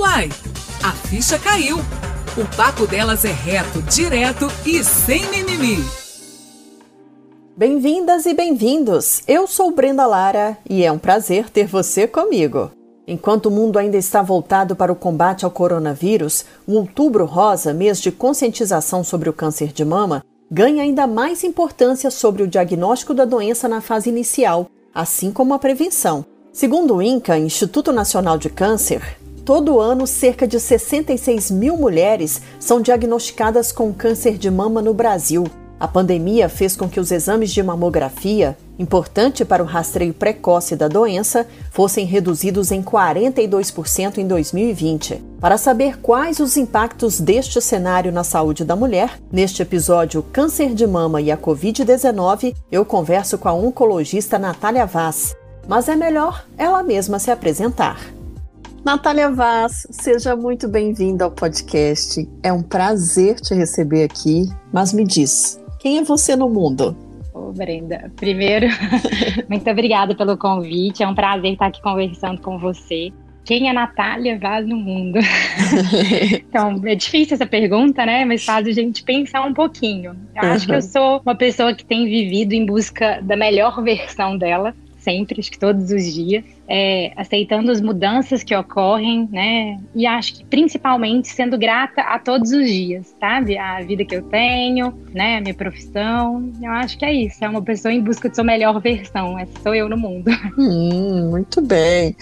Uai, a ficha caiu. O papo delas é reto, direto e sem mimimi. Bem-vindas e bem-vindos. Eu sou Brenda Lara e é um prazer ter você comigo. Enquanto o mundo ainda está voltado para o combate ao coronavírus, o Outubro Rosa, mês de conscientização sobre o câncer de mama, ganha ainda mais importância sobre o diagnóstico da doença na fase inicial, assim como a prevenção. Segundo o INCA, Instituto Nacional de Câncer, todo ano cerca de 66 mil mulheres são diagnosticadas com câncer de mama no Brasil. A pandemia fez com que os exames de mamografia, importante para o rastreio precoce da doença, fossem reduzidos em 42% em 2020. Para saber quais os impactos deste cenário na saúde da mulher, neste episódio Câncer de Mama e a Covid-19, eu converso com a oncologista Natália Vaz. Mas é melhor ela mesma se apresentar. Natália Vaz, seja muito bem-vinda ao podcast. É um prazer te receber aqui, mas me diz, quem é você no mundo? Ô, Brenda, primeiro, muito obrigada pelo convite, é um prazer estar aqui conversando com você. Quem é Natália Vaz no mundo? Então, é difícil essa pergunta, né? Mas faz a gente pensar um pouquinho. Eu acho que eu sou uma pessoa que tem vivido em busca da melhor versão dela, sempre, acho que todos os dias, aceitando as mudanças que ocorrem, né? E acho que principalmente sendo grata a todos os dias, sabe? A vida que eu tenho, né? A minha profissão. Eu acho que é isso. É uma pessoa em busca de sua melhor versão. Essa sou eu no mundo. Muito bem.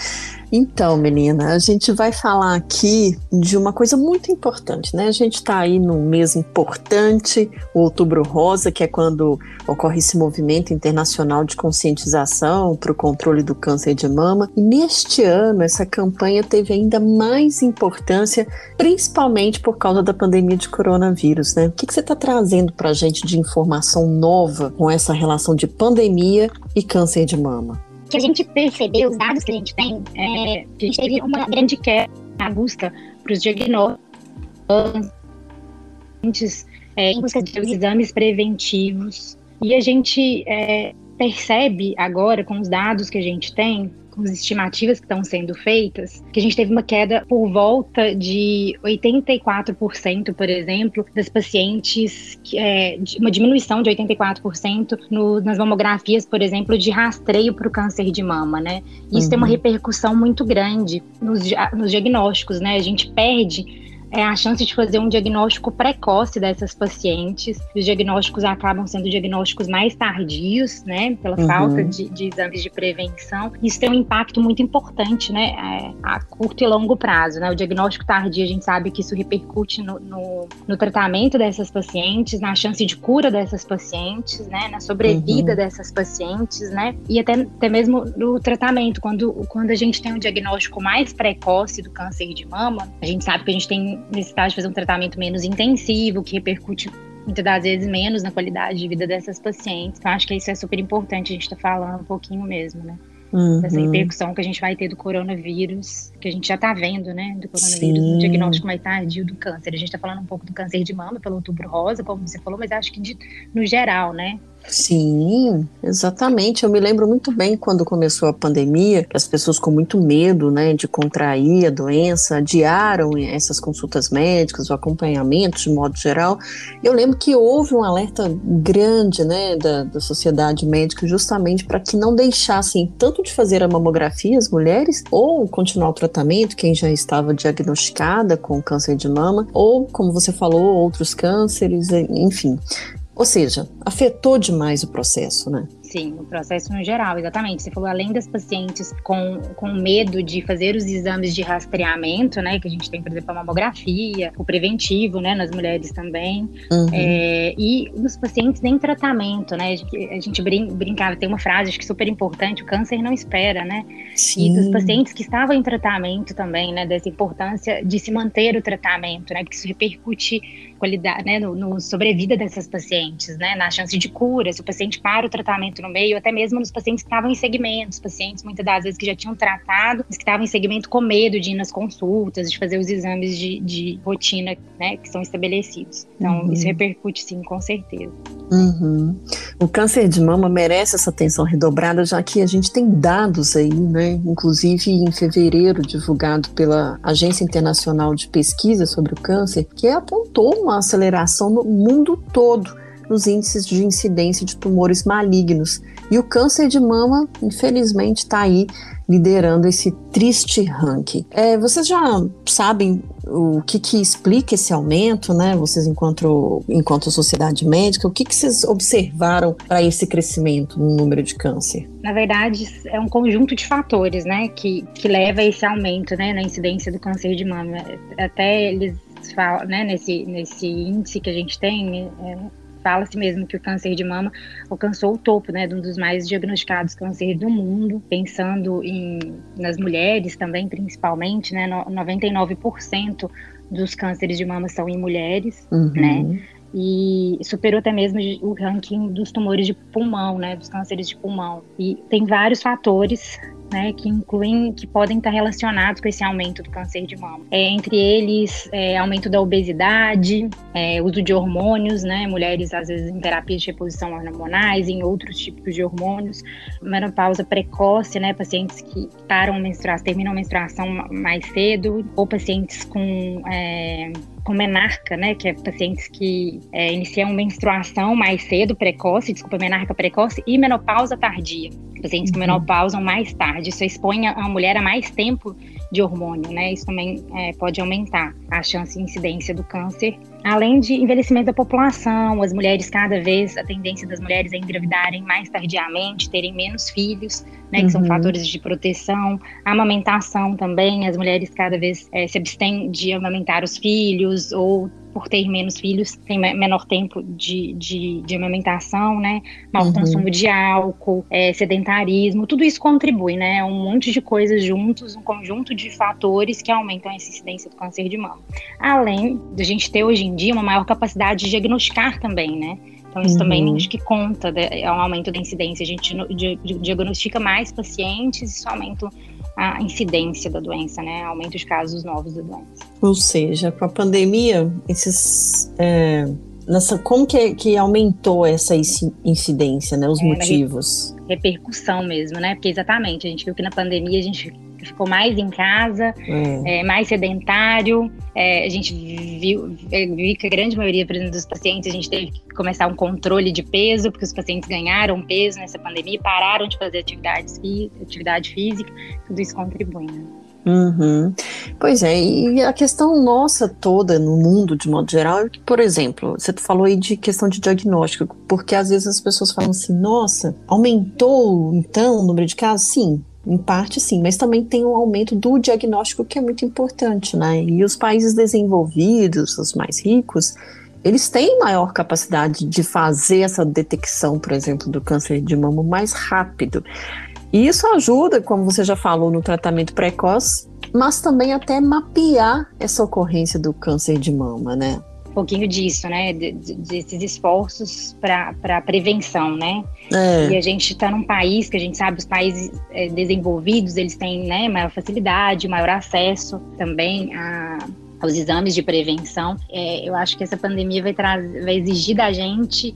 Então, menina, a gente vai falar aqui de uma coisa muito importante, né? A gente tá aí num mês importante, o Outubro Rosa, que é quando ocorre esse movimento internacional de conscientização para o controle do câncer de mama. E neste ano, essa campanha teve ainda mais importância, principalmente por causa da pandemia de coronavírus, né? O que você tá trazendo pra gente de informação nova com essa relação de pandemia e câncer de mama? Que a gente percebeu, os dados que a gente tem, que a gente teve uma grande queda na busca para os diagnósticos, em busca de exames preventivos. E a gente percebe agora, com os dados que a gente tem, com as estimativas que estão sendo feitas, que a gente teve uma queda por volta de 84%, por exemplo, das pacientes, uma diminuição de 84% nas mamografias, por exemplo, de rastreio para o câncer de mama, né? Isso tem uma repercussão muito grande nos diagnósticos, né? A gente perde a chance de fazer um diagnóstico precoce dessas pacientes. Os diagnósticos acabam sendo diagnósticos mais tardios, né? Pela falta de exames de prevenção. Isso tem um impacto muito importante, né? A curto e longo prazo, né? O diagnóstico tardio, a gente sabe que isso repercute no tratamento dessas pacientes, na chance de cura dessas pacientes, né? Na sobrevida dessas pacientes, né? E até mesmo no tratamento. Quando a gente tem um diagnóstico mais precoce do câncer de mama, a gente sabe que a gente tem necessidade de fazer um tratamento menos intensivo, que repercute muitas das vezes menos na qualidade de vida dessas pacientes. Então, acho que isso é super importante a gente estar falando um pouquinho mesmo, né? Dessa repercussão que a gente vai ter do coronavírus, que a gente já está vendo, né? Do coronavírus, do diagnóstico mais tardio do câncer. A gente está falando um pouco do câncer de mama pelo Outubro Rosa, como você falou, mas acho que no geral, né? Sim, exatamente. Eu me lembro muito bem quando começou a pandemia, que as pessoas com muito medo, né, de contrair a doença, adiaram essas consultas médicas, o acompanhamento de modo geral. Eu lembro que houve um alerta grande, né, da sociedade médica, justamente para que não deixassem tanto de fazer a mamografia as mulheres, ou continuar o tratamento, quem já estava diagnosticada com câncer de mama, ou, como você falou, outros cânceres, enfim. Ou seja, afetou demais o processo, né? Sim, o processo no geral, exatamente. Você falou, além das pacientes com medo de fazer os exames de rastreamento, né? Que a gente tem, por exemplo, a mamografia, o preventivo, né? Nas mulheres também. E nos pacientes nem tratamento, né? A gente brincava, tem uma frase, acho que super importante, o câncer não espera, né? Sim. E dos pacientes que estavam em tratamento também, né? Dessa importância de se manter o tratamento, né? Porque isso repercute qualidade, né? No sobrevida dessas pacientes, né? Na chance de cura, se o paciente para o tratamento no meio, até mesmo nos pacientes que estavam em segmentos, pacientes muitas das vezes que já tinham tratado, mas que estavam em segmento com medo de ir nas consultas, de fazer os exames de rotina, né, que são estabelecidos. Então, isso repercute sim, com certeza. O câncer de mama merece essa atenção redobrada, já que a gente tem dados aí, né, inclusive em fevereiro, divulgado pela Agência Internacional de Pesquisa sobre o Câncer, que apontou uma aceleração no mundo todo nos índices de incidência de tumores malignos. E o câncer de mama, infelizmente, está aí liderando esse triste ranking. Vocês já sabem o que explica esse aumento, né? Vocês, enquanto sociedade médica, o que vocês observaram para esse crescimento no número de câncer? Na verdade, é um conjunto de fatores, né, que leva a esse aumento, né, na incidência do câncer de mama. Até eles falam, né, nesse índice que a gente tem... Fala-se mesmo que o câncer de mama alcançou o topo, né, de um dos mais diagnosticados cânceres do mundo, pensando nas mulheres também, principalmente, né, 99% dos cânceres de mama são em mulheres, né, e superou até mesmo o ranking dos tumores de pulmão, né, dos cânceres de pulmão. E tem vários fatores, né, que incluem, que podem estar relacionados com esse aumento do câncer de mama. Entre eles, aumento da obesidade, uso de hormônios, né, mulheres às vezes em terapias de reposição hormonais, em outros tipos de hormônios, menopausa precoce, né, pacientes que terminam a menstruação mais cedo, ou pacientes com menarca, né, que é pacientes que iniciam menstruação mais cedo, menarca precoce e menopausa tardia. Pacientes com menopausa mais tarde, isso expõe a mulher a mais tempo de hormônio, né? Isso também pode aumentar a chance e incidência do câncer. Além de envelhecimento da população, as mulheres cada vez, a tendência das mulheres é engravidarem mais tardiamente, terem menos filhos, né, que são fatores de proteção. A amamentação também, as mulheres cada vez se abstêm de amamentar os filhos, ou por ter menos filhos, tem menor tempo de amamentação, né? Mau consumo de álcool, sedentarismo, tudo isso contribui, né? Um monte de coisas juntos, um conjunto de fatores que aumentam essa incidência do câncer de mama. Além da gente ter hoje em dia uma maior capacidade de diagnosticar também, né? Então, isso também acho que conta, é um aumento da incidência. A gente diagnostica mais pacientes, isso aumenta a incidência da doença, né? Aumento de casos novos da doença. Ou seja, com a pandemia, como que aumentou essa incidência, né? Os motivos. Repercussão mesmo, né? Porque exatamente, a gente viu que na pandemia a gente ficou mais em casa, mais sedentário, a gente viu que a grande maioria, por exemplo, dos pacientes, a gente teve que começar um controle de peso, porque os pacientes ganharam peso nessa pandemia, pararam de fazer atividade física, tudo isso contribui, né? Pois é, e a questão nossa toda no mundo, de modo geral, é que, por exemplo, você falou aí de questão de diagnóstico, porque às vezes as pessoas falam assim, nossa, aumentou então o número de casos? Sim. Em parte, sim, mas também tem um aumento do diagnóstico, que é muito importante, né? E os países desenvolvidos, os mais ricos, eles têm maior capacidade de fazer essa detecção, por exemplo, do câncer de mama mais rápido. E isso ajuda, como você já falou, no tratamento precoce, mas também até mapear essa ocorrência do câncer de mama, né? Um pouquinho disso, né, desses esforços para prevenção, né, e a gente está num país que a gente sabe, os países desenvolvidos, eles têm, né, maior facilidade, maior acesso também aos exames de prevenção. Eu acho que essa pandemia vai exigir da gente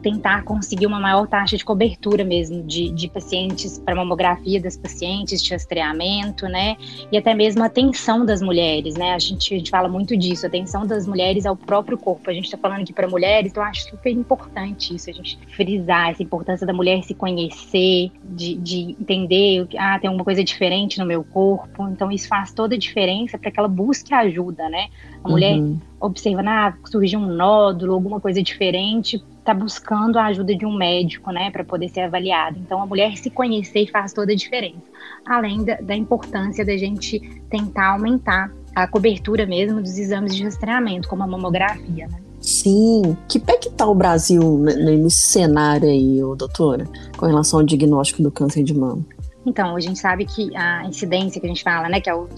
tentar conseguir uma maior taxa de cobertura mesmo de pacientes, para mamografia das pacientes, de rastreamento, né, e até mesmo a atenção das mulheres, né, a gente fala muito disso, a atenção das mulheres ao próprio corpo. A gente está falando aqui para mulheres, então eu acho super importante isso, a gente frisar essa importância da mulher se conhecer, de entender, tem alguma coisa diferente no meu corpo, então isso faz toda a diferença para que ela busque ajuda, né, a mulher observando, surgiu um nódulo, alguma coisa diferente, está buscando a ajuda de um médico, né, para poder ser avaliado. Então, a mulher se conhecer faz toda a diferença. Além da importância da gente tentar aumentar a cobertura mesmo dos exames de rastreamento, como a mamografia, né? Sim. Que pé que tá o Brasil nesse cenário aí, doutora, com relação ao diagnóstico do câncer de mama? Então, a gente sabe que a incidência que a gente fala, né, que é o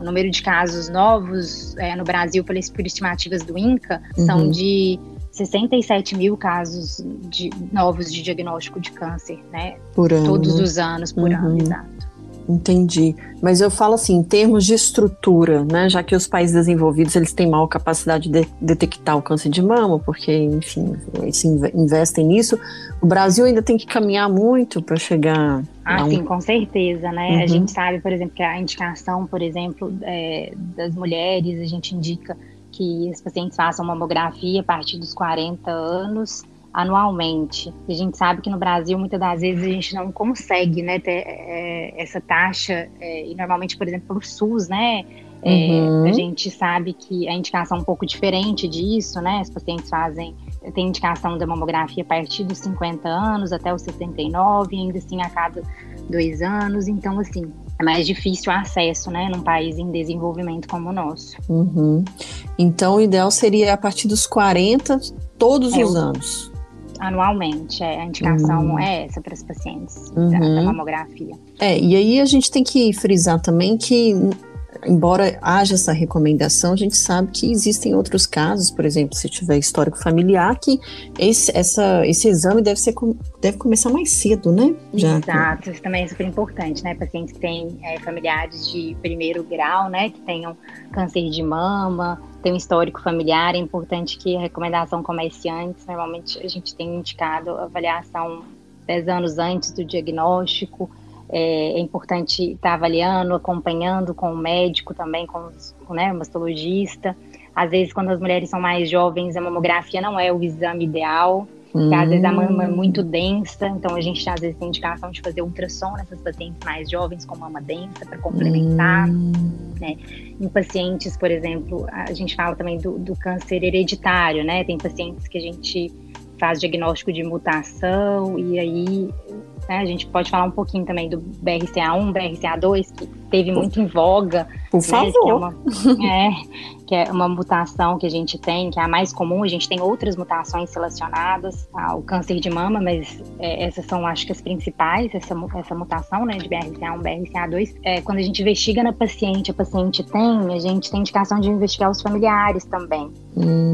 número de casos novos no Brasil, pelas estimativas do INCA, são de 67 mil casos novos de diagnóstico de câncer, né? Por ano. Todos os anos, por ano, exato. Entendi, mas eu falo assim, em termos de estrutura, né, já que os países desenvolvidos, eles têm maior capacidade de detectar o câncer de mama, porque, enfim, eles investem nisso, o Brasil ainda tem que caminhar muito para chegar... Ah, sim, com certeza, né, a gente sabe, por exemplo, que a indicação, por exemplo, das mulheres, a gente indica que os pacientes façam mamografia a partir dos 40 anos, anualmente. E a gente sabe que no Brasil, muitas das vezes, a gente não consegue, né, ter essa taxa, e normalmente, por exemplo, pelo SUS, né, a gente sabe que a indicação é um pouco diferente disso, né, os pacientes tem indicação da mamografia a partir dos 50 anos até os 79, ainda assim a cada 2 anos, então, assim, é mais difícil o acesso, né, num país em desenvolvimento como o nosso. Então, o ideal seria a partir dos 40, todos os anos. Anualmente, a indicação é essa para os pacientes da mamografia. E aí a gente tem que frisar também que, embora haja essa recomendação, a gente sabe que existem outros casos, por exemplo, se tiver histórico familiar, que esse exame deve começar mais cedo, né? Exato, isso também é super importante, né? Pacientes que têm familiares de primeiro grau, né, que tenham câncer de mama, tem um histórico familiar, é importante que a recomendação comece antes. Normalmente a gente tem indicado avaliação 10 anos antes do diagnóstico. É importante estar avaliando, acompanhando com o médico também, com né, o mastologista. Às vezes, quando as mulheres são mais jovens, a mamografia não é o exame ideal, porque às vezes a mama é muito densa, então a gente às vezes tem indicação de fazer ultrassom nessas pacientes mais jovens com mama densa para complementar. Né? Em pacientes, por exemplo, a gente fala também do câncer hereditário, né? Tem pacientes que a gente faz diagnóstico de mutação e aí... A gente pode falar um pouquinho também do BRCA1, BRCA2, que teve muito em voga. Por favor. Que é uma mutação que a gente tem, que é a mais comum. A gente tem outras mutações relacionadas ao câncer de mama, mas essas são, acho que, as principais, essa mutação, né, de BRCA1, BRCA2. Quando a gente investiga na paciente, a gente tem indicação de investigar os familiares também.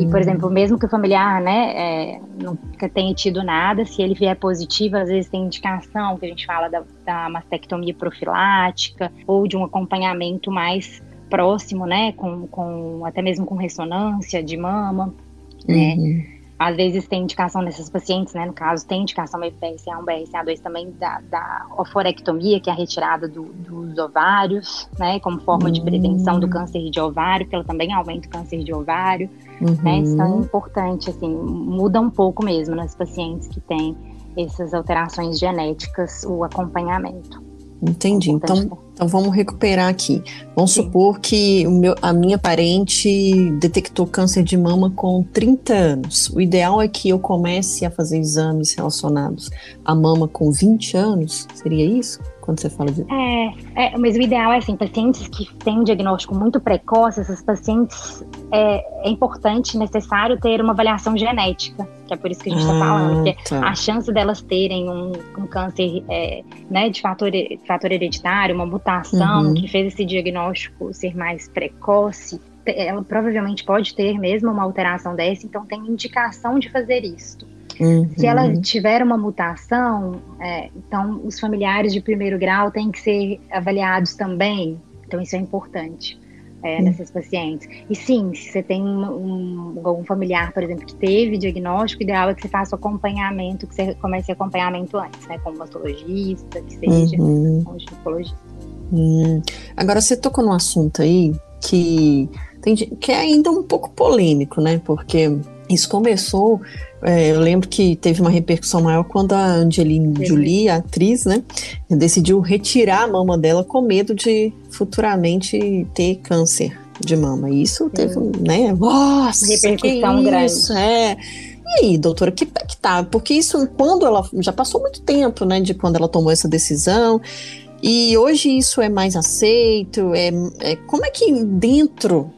E, por exemplo, mesmo que o familiar, né, nunca tenha tido nada, se ele vier positivo, às vezes tem indicação, que a gente fala da mastectomia profilática, ou de um acompanhamento mais próximo, né, até mesmo com ressonância de mama, né. Às vezes tem indicação nessas pacientes, né, no caso tem indicação BRCA1, BRCA2 também da oforectomia, que é a retirada dos ovários, né, como forma de prevenção do câncer de ovário, que ela também aumenta o câncer de ovário, né, isso é importante, assim, muda um pouco mesmo nas pacientes que têm essas alterações genéticas, o acompanhamento. Entendi, então vamos recuperar aqui. Vamos supor que a minha parente detectou câncer de mama com 30 anos. O ideal é que eu comece a fazer exames relacionados à mama com 20 anos? Seria isso? Quando você fala de... mas o ideal é assim, pacientes que têm um diagnóstico muito precoce, essas pacientes é importante, necessário ter uma avaliação genética, que é por isso que a gente está falando, porque a chance delas terem um câncer né, de fator hereditário, uma mutação que fez esse diagnóstico ser mais precoce, ela provavelmente pode ter mesmo uma alteração dessa, então tem indicação de fazer isso. Se ela tiver uma mutação, então os familiares de primeiro grau têm que ser avaliados também, então isso é importante nessas pacientes. E sim, se você tem algum familiar, por exemplo, que teve diagnóstico, o ideal é que você faça o acompanhamento, que você comece acompanhamento antes, né, com o mastologista, que seja, com o ginecologista. Agora, você tocou num assunto aí que é ainda um pouco polêmico, né, porque... Isso começou, eu lembro que teve uma repercussão maior quando a Angelina Jolie, a atriz, né, decidiu retirar a mama dela com medo de futuramente ter câncer de mama. E isso teve, né, nossa, repercussão grande. E aí, doutora, que tá? Porque isso, quando ela, já passou muito tempo, né, de quando ela tomou essa decisão, e hoje isso é mais aceito, como é que dentro...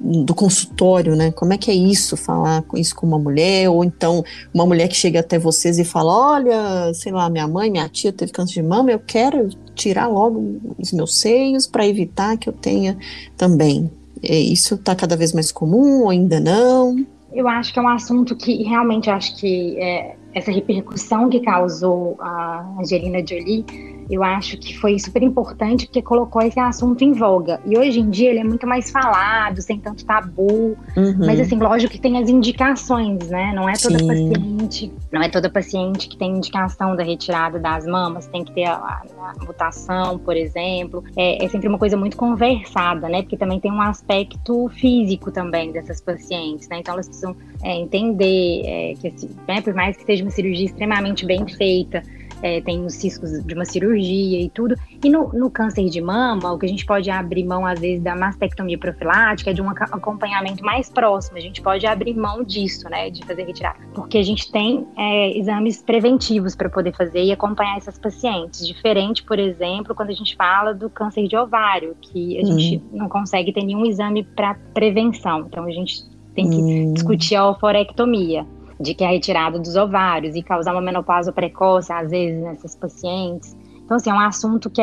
Do consultório, né? Como é que é isso, falar isso com uma mulher, ou então uma mulher que chega até vocês e fala, olha, sei lá, minha mãe, minha tia teve câncer de mama, eu quero tirar logo os meus seios para evitar que eu tenha também. Isso está cada vez mais comum ou ainda não? Eu acho que é um assunto que realmente acho que essa repercussão que causou a Angelina Jolie, eu acho que foi super importante porque colocou esse assunto em voga. E hoje em dia ele é muito mais falado, sem tanto tabu. Uhum. Mas assim, lógico que tem as indicações, né? Não é toda paciente, não é toda paciente que tem indicação da retirada das mamas, tem que ter a mutação, por exemplo. É sempre uma coisa muito conversada, né? Porque também tem um aspecto físico também dessas pacientes, né? Então elas precisam entender que, assim, né, por mais que seja uma cirurgia extremamente bem feita, tem os riscos de uma cirurgia e tudo. E no câncer de mama, o que a gente pode abrir mão, às vezes, da mastectomia profilática é de um acompanhamento mais próximo. A gente pode abrir mão disso, né, de fazer retirada. Porque a gente tem exames preventivos para poder fazer e acompanhar essas pacientes. Diferente, por exemplo, quando a gente fala do câncer de ovário, que a gente não consegue ter nenhum exame para prevenção. Então, a gente tem que discutir a ovorectomia, de que é retirada dos ovários e causar uma menopausa precoce, às vezes, nessas pacientes. Então, assim, é um assunto que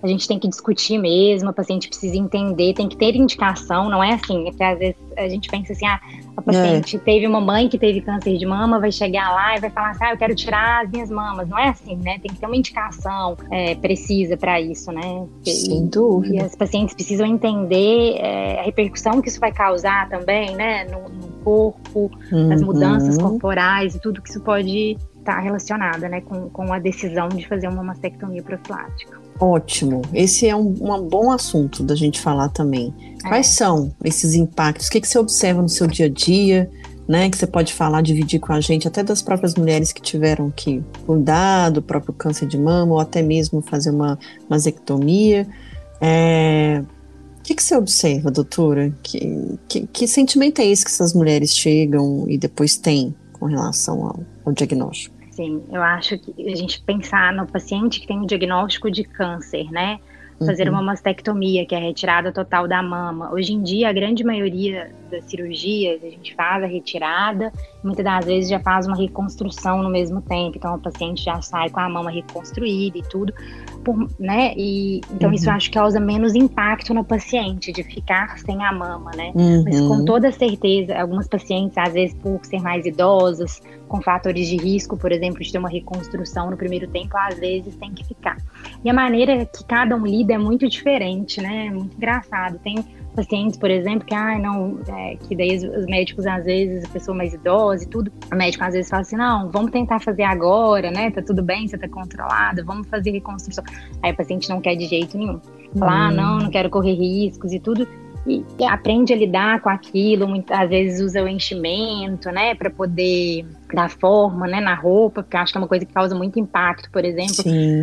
a gente tem que discutir mesmo, a paciente precisa entender, tem que ter indicação, não é assim, é que às vezes a gente pensa assim, a paciente teve uma mãe que teve câncer de mama, vai chegar lá e vai falar assim, eu quero tirar as minhas mamas. Não é assim, né? Tem que ter uma indicação precisa para isso, né? Sem dúvida. E as pacientes precisam entender a repercussão que isso vai causar também, né? No corpo, as mudanças corporais e tudo que isso pode estar relacionado, né? Com a decisão de fazer uma mastectomia profilática. Ótimo, esse é um bom assunto da gente falar também. Quais são esses impactos? O que você observa no seu dia a dia, né? Que você pode falar, dividir com a gente, até das próprias mulheres que tiveram que cuidar do próprio câncer de mama ou até mesmo fazer uma mastectomia. O que você observa, doutora? Que sentimento é esse que essas mulheres chegam e depois têm com relação ao diagnóstico? Sim, eu acho que a gente pensar no paciente que tem um diagnóstico de câncer, né? Fazer uma mastectomia, que é a retirada total da mama. Hoje em dia, a grande maioria das cirurgias, a gente faz a retirada, muitas das vezes já faz uma reconstrução no mesmo tempo. Então, o paciente já sai com a mama reconstruída e tudo, né? E, então, isso eu acho que causa menos impacto no paciente, de ficar sem a mama, né? Mas com toda certeza, algumas pacientes, às vezes, por ser mais idosas, com fatores de risco, por exemplo, de ter uma reconstrução no primeiro tempo, às vezes tem que ficar. E a maneira que cada um lida é muito diferente, né? É muito engraçado. Tem pacientes, por exemplo, que que daí os médicos, às vezes, a pessoa mais idosa e tudo, o médico às vezes fala assim, não, vamos tentar fazer agora, né? Tá tudo bem, você tá controlada, vamos fazer reconstrução. Aí o paciente não quer de jeito nenhum. Fala, não quero correr riscos e tudo. E aprende a lidar com aquilo, às vezes usa o enchimento, né, para poder dar forma, né, na roupa, porque acho que é uma coisa que causa muito impacto, por exemplo,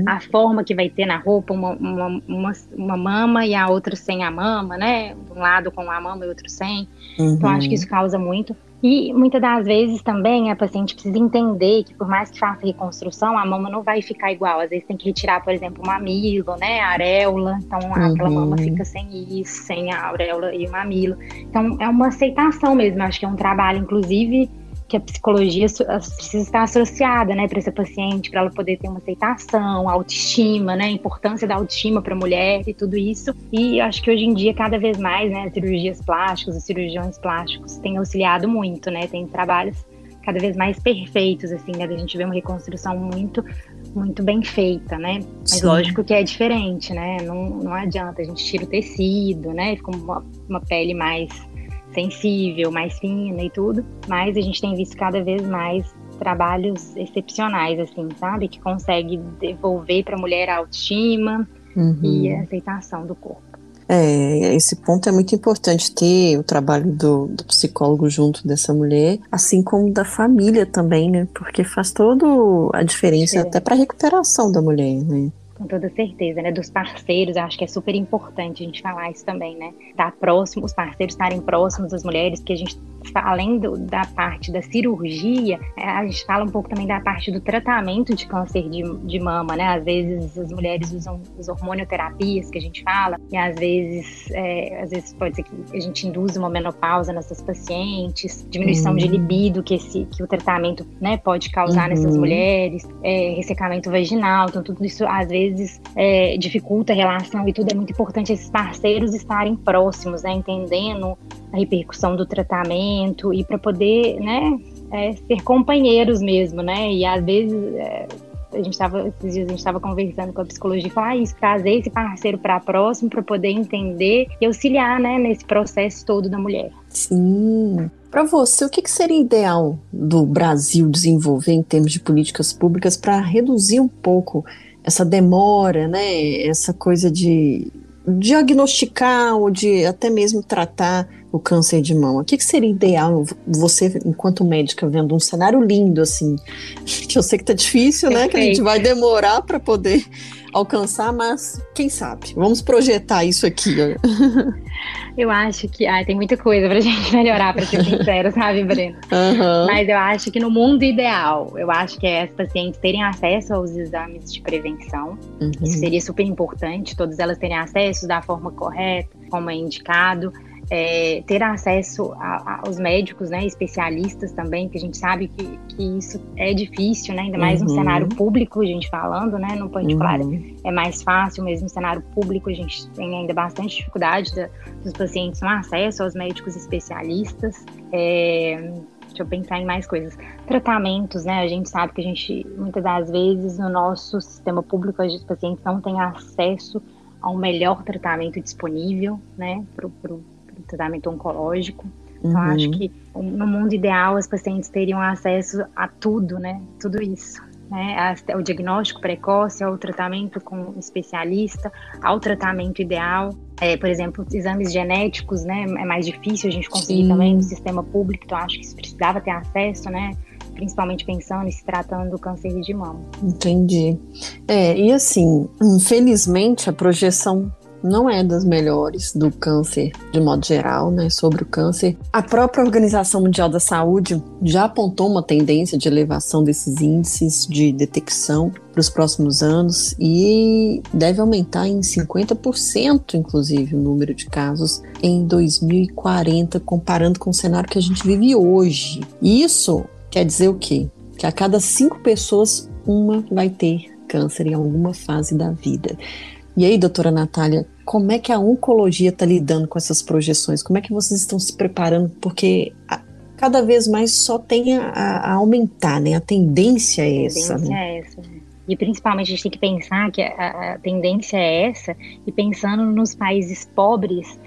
a forma que vai ter na roupa, uma mama e a outra sem a mama, né, um lado com a mama e outro sem, então acho que isso causa muito. E muitas das vezes também a paciente precisa entender que por mais que faça reconstrução, a mama não vai ficar igual. Às vezes tem que retirar, por exemplo, o mamilo, né, a areola. Então aquela mama fica sem isso, sem a areola e o mamilo. Então é uma aceitação mesmo. Acho que é um trabalho, inclusive, que a psicologia precisa estar associada, né, para essa paciente, para ela poder ter uma aceitação, autoestima, né, a importância da autoestima para a mulher e tudo isso. E acho que hoje em dia, cada vez mais, né, as cirurgias plásticas, os cirurgiões plásticos têm auxiliado muito, né, tem trabalhos cada vez mais perfeitos, assim, né, a gente vê uma reconstrução muito, muito bem feita, né, mas lógico que é diferente, né, não adianta, a gente tira o tecido, né, fica uma pele mais sensível, mais fina e tudo, mas a gente tem visto cada vez mais trabalhos excepcionais, assim, sabe? Que consegue devolver para a mulher a autoestima e a aceitação do corpo. Esse ponto é muito importante, ter o trabalho do psicólogo junto dessa mulher, assim como da família também, né? Porque faz toda a diferença até para a recuperação da mulher, né? Com toda certeza, né? Dos parceiros, acho que é super importante a gente falar isso também, né? Estar próximo, os parceiros estarem próximos das mulheres, porque a gente, além da parte da cirurgia, a gente fala um pouco também da parte do tratamento de câncer de mama, né? Às vezes as mulheres usam as hormonioterapias que a gente fala, e às vezes pode ser que a gente induza uma menopausa nessas pacientes, diminuição de libido que o tratamento, né, pode causar nessas mulheres, ressecamento vaginal, então tudo isso, às vezes, vezes dificulta a relação e tudo, é muito importante esses parceiros estarem próximos, né, entendendo a repercussão do tratamento e para poder, né, ser companheiros mesmo, né, e às vezes... esses dias a gente estava conversando com a psicologia e falar isso, trazer esse parceiro para próximo para poder entender e auxiliar, né, nesse processo todo da mulher. Sim. Para você, o que seria ideal do Brasil desenvolver em termos de políticas públicas para reduzir um pouco essa demora, né, essa coisa de diagnosticar ou de até mesmo tratar o câncer de mama? O que seria ideal, você, enquanto médica, vendo um cenário lindo, assim, que eu sei que tá difícil, né, que a gente vai demorar para poder alcançar, mas quem sabe? Vamos projetar isso aqui. Eu acho que... tem muita coisa pra gente melhorar, pra ser sincera, sabe, Brenda? Uhum. Mas eu acho que no mundo ideal, eu acho que é as pacientes terem acesso aos exames de prevenção. Uhum. Isso seria super importante, todas elas terem acesso da forma correta, como é indicado. Ter acesso aos médicos, né, especialistas também, que a gente sabe que isso é difícil, né, ainda mais no cenário público, a gente falando, né, no particular é mais fácil, mas no cenário público a gente tem ainda bastante dificuldade dos pacientes no acesso aos médicos especialistas. Deixa eu pensar em mais coisas. Tratamentos, né? A gente sabe que muitas das vezes, no nosso sistema público, os pacientes não têm acesso ao melhor tratamento disponível, né, tratamento oncológico. Então, acho que no mundo ideal as pacientes teriam acesso a tudo, né? Tudo isso, né? O diagnóstico precoce, ao tratamento com um especialista, ao tratamento ideal. Por exemplo, exames genéticos, né? É mais difícil a gente conseguir também no sistema público, então acho que isso precisava ter acesso, né? Principalmente pensando e se tratando do câncer de mama. Entendi. E assim, infelizmente a projeção não é das melhores do câncer de modo geral, né, sobre o câncer. A própria Organização Mundial da Saúde já apontou uma tendência de elevação desses índices de detecção para os próximos anos e deve aumentar em 50%, inclusive, o número de casos em 2040, comparando com o cenário que a gente vive hoje. Isso quer dizer o quê? Que a cada 5 pessoas, uma vai ter câncer em alguma fase da vida. E aí, doutora Natália, como é que a oncologia está lidando com essas projeções? Como é que vocês estão se preparando? Porque cada vez mais só tem a aumentar, né? A tendência é essa. A tendência é essa. E principalmente a gente tem que pensar que a tendência é essa, e pensando nos países pobres,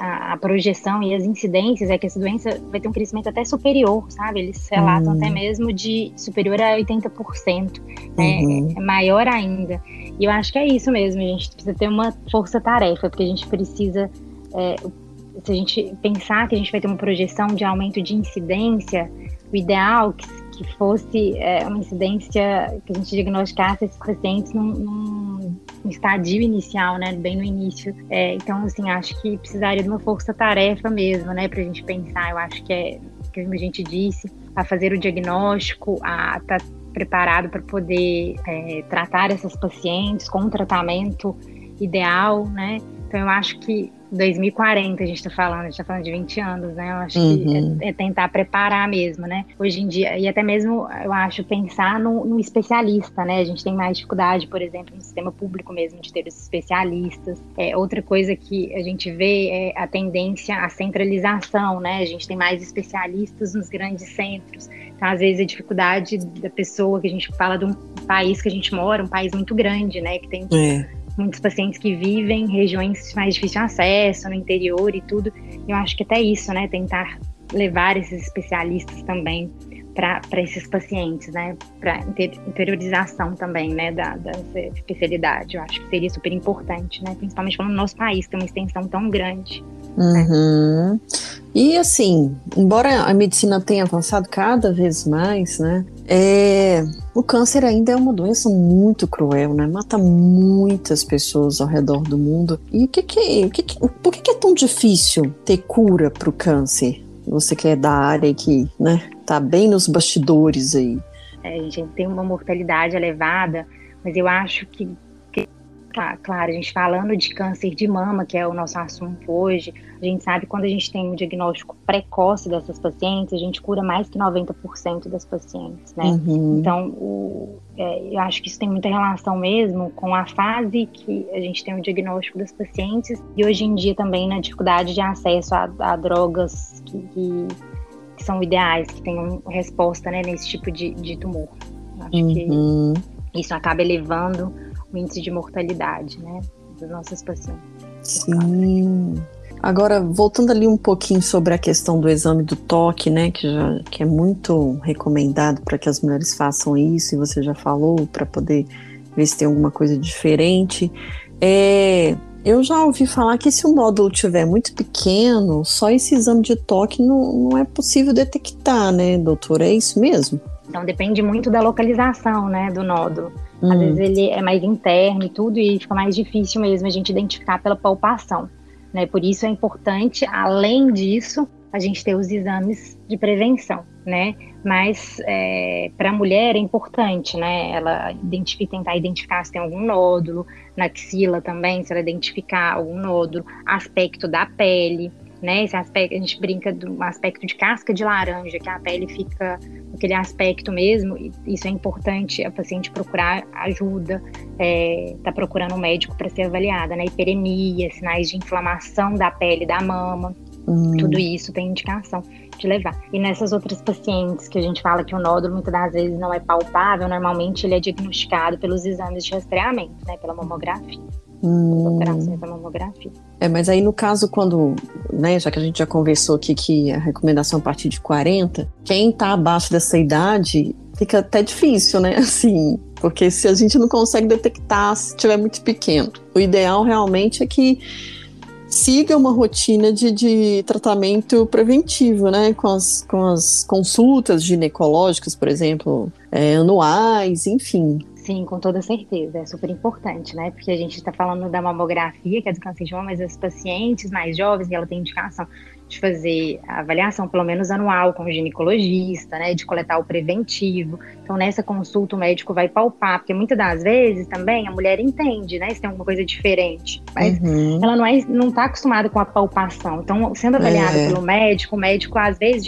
a projeção e as incidências é que essa doença vai ter um crescimento até superior, sabe? Eles relatam até mesmo de superior a 80%, né? É maior ainda. E eu acho que é isso mesmo, a gente precisa ter uma força-tarefa, porque a gente precisa, se a gente pensar que a gente vai ter uma projeção de aumento de incidência, o ideal que fosse uma incidência que a gente diagnosticasse esses pacientes num estadio inicial, né, bem no início. Então, assim, acho que precisaria de uma força-tarefa mesmo, né, pra gente pensar. Eu acho que como a gente disse, a fazer o diagnóstico, a estar preparado para poder tratar essas pacientes com um tratamento ideal, né? Então, eu acho que 2040 a gente está falando de 20 anos, né? Eu acho que é tentar preparar mesmo, né? Hoje em dia, e até mesmo, eu acho, pensar no especialista, né? A gente tem mais dificuldade, por exemplo, no sistema público mesmo, de ter os especialistas. Outra coisa que a gente vê é a tendência à centralização, né? A gente tem mais especialistas nos grandes centros. Então, às vezes, a dificuldade da pessoa, que a gente fala de um país que a gente mora, um país muito grande, né? Que tem... muitos pacientes que vivem em regiões mais difíceis de acesso, no interior e tudo. Eu acho que até isso, né? Tentar levar esses especialistas também para esses pacientes, né? Para interiorização também, né? Dessa especialidade. Eu acho que seria super importante, né? Principalmente falando no nosso país, que tem uma extensão tão grande. Né? E assim, embora a medicina tenha avançado cada vez mais, né? O câncer ainda é uma doença muito cruel, né? Mata muitas pessoas ao redor do mundo. E por que é tão difícil ter cura para o câncer? Você que é da área que, né, tá bem nos bastidores aí. A gente tem uma mortalidade elevada, mas eu acho que claro, a gente falando de câncer de mama, que é o nosso assunto hoje, a gente sabe que quando a gente tem um diagnóstico precoce dessas pacientes, a gente cura mais que 90% das pacientes, né? Uhum. Então, eu acho que isso tem muita relação mesmo com a fase que a gente tem o diagnóstico das pacientes e hoje em dia também na dificuldade de acesso a drogas que são ideais, que tenham resposta, né, nesse tipo de tumor. Acho uhum. que isso acaba elevando o índice de mortalidade, né, das nossas pacientes. Sim. Agora, voltando ali um pouquinho sobre a questão do exame do toque, né, que é muito recomendado para que as mulheres façam isso, e você já falou, para poder ver se tem alguma coisa diferente. Eu já ouvi falar que se o nódulo estiver muito pequeno, só esse exame de toque não é possível detectar, né, doutora? É isso mesmo? Então, depende muito da localização, né, do nódulo. Às vezes ele é mais interno e tudo, e fica mais difícil mesmo a gente identificar pela palpação, né? Por isso é importante, além disso, a gente ter os exames de prevenção, né? Mas para a mulher é importante, né? Ela tentar identificar se tem algum nódulo, na axila também, se ela identificar algum nódulo, aspecto da pele, né? Esse aspecto, a gente brinca do aspecto de casca de laranja, que a pele fica aquele aspecto mesmo, e isso é importante a paciente procurar ajuda, tá procurando um médico para ser avaliada, né? Hiperemia, sinais de inflamação da pele da mama, tudo isso tem indicação de levar. E nessas outras pacientes que a gente fala que o nódulo muitas das vezes não é palpável, normalmente ele é diagnosticado pelos exames de rastreamento, né? Pela mamografia. Operações da mamografia. Mas aí no caso quando, né, já que a gente já conversou aqui que a recomendação a partir de 40, quem tá abaixo dessa idade fica até difícil, né, assim, porque se a gente não consegue detectar se tiver muito pequeno, o ideal realmente é que siga uma rotina de tratamento preventivo, né, com as consultas ginecológicas, por exemplo, anuais, enfim. Sim, com toda certeza, é super importante, né? Porque a gente está falando da mamografia, que é do câncer de mama, mas as pacientes mais jovens, ela tem indicação de fazer a avaliação, pelo menos anual, com o ginecologista, né? De coletar o preventivo. Então, nessa consulta, o médico vai palpar, porque muitas das vezes também a mulher entende, né? Se tem alguma coisa diferente, mas ela não está acostumada com a palpação. Então, sendo avaliada pelo médico, o médico às vezes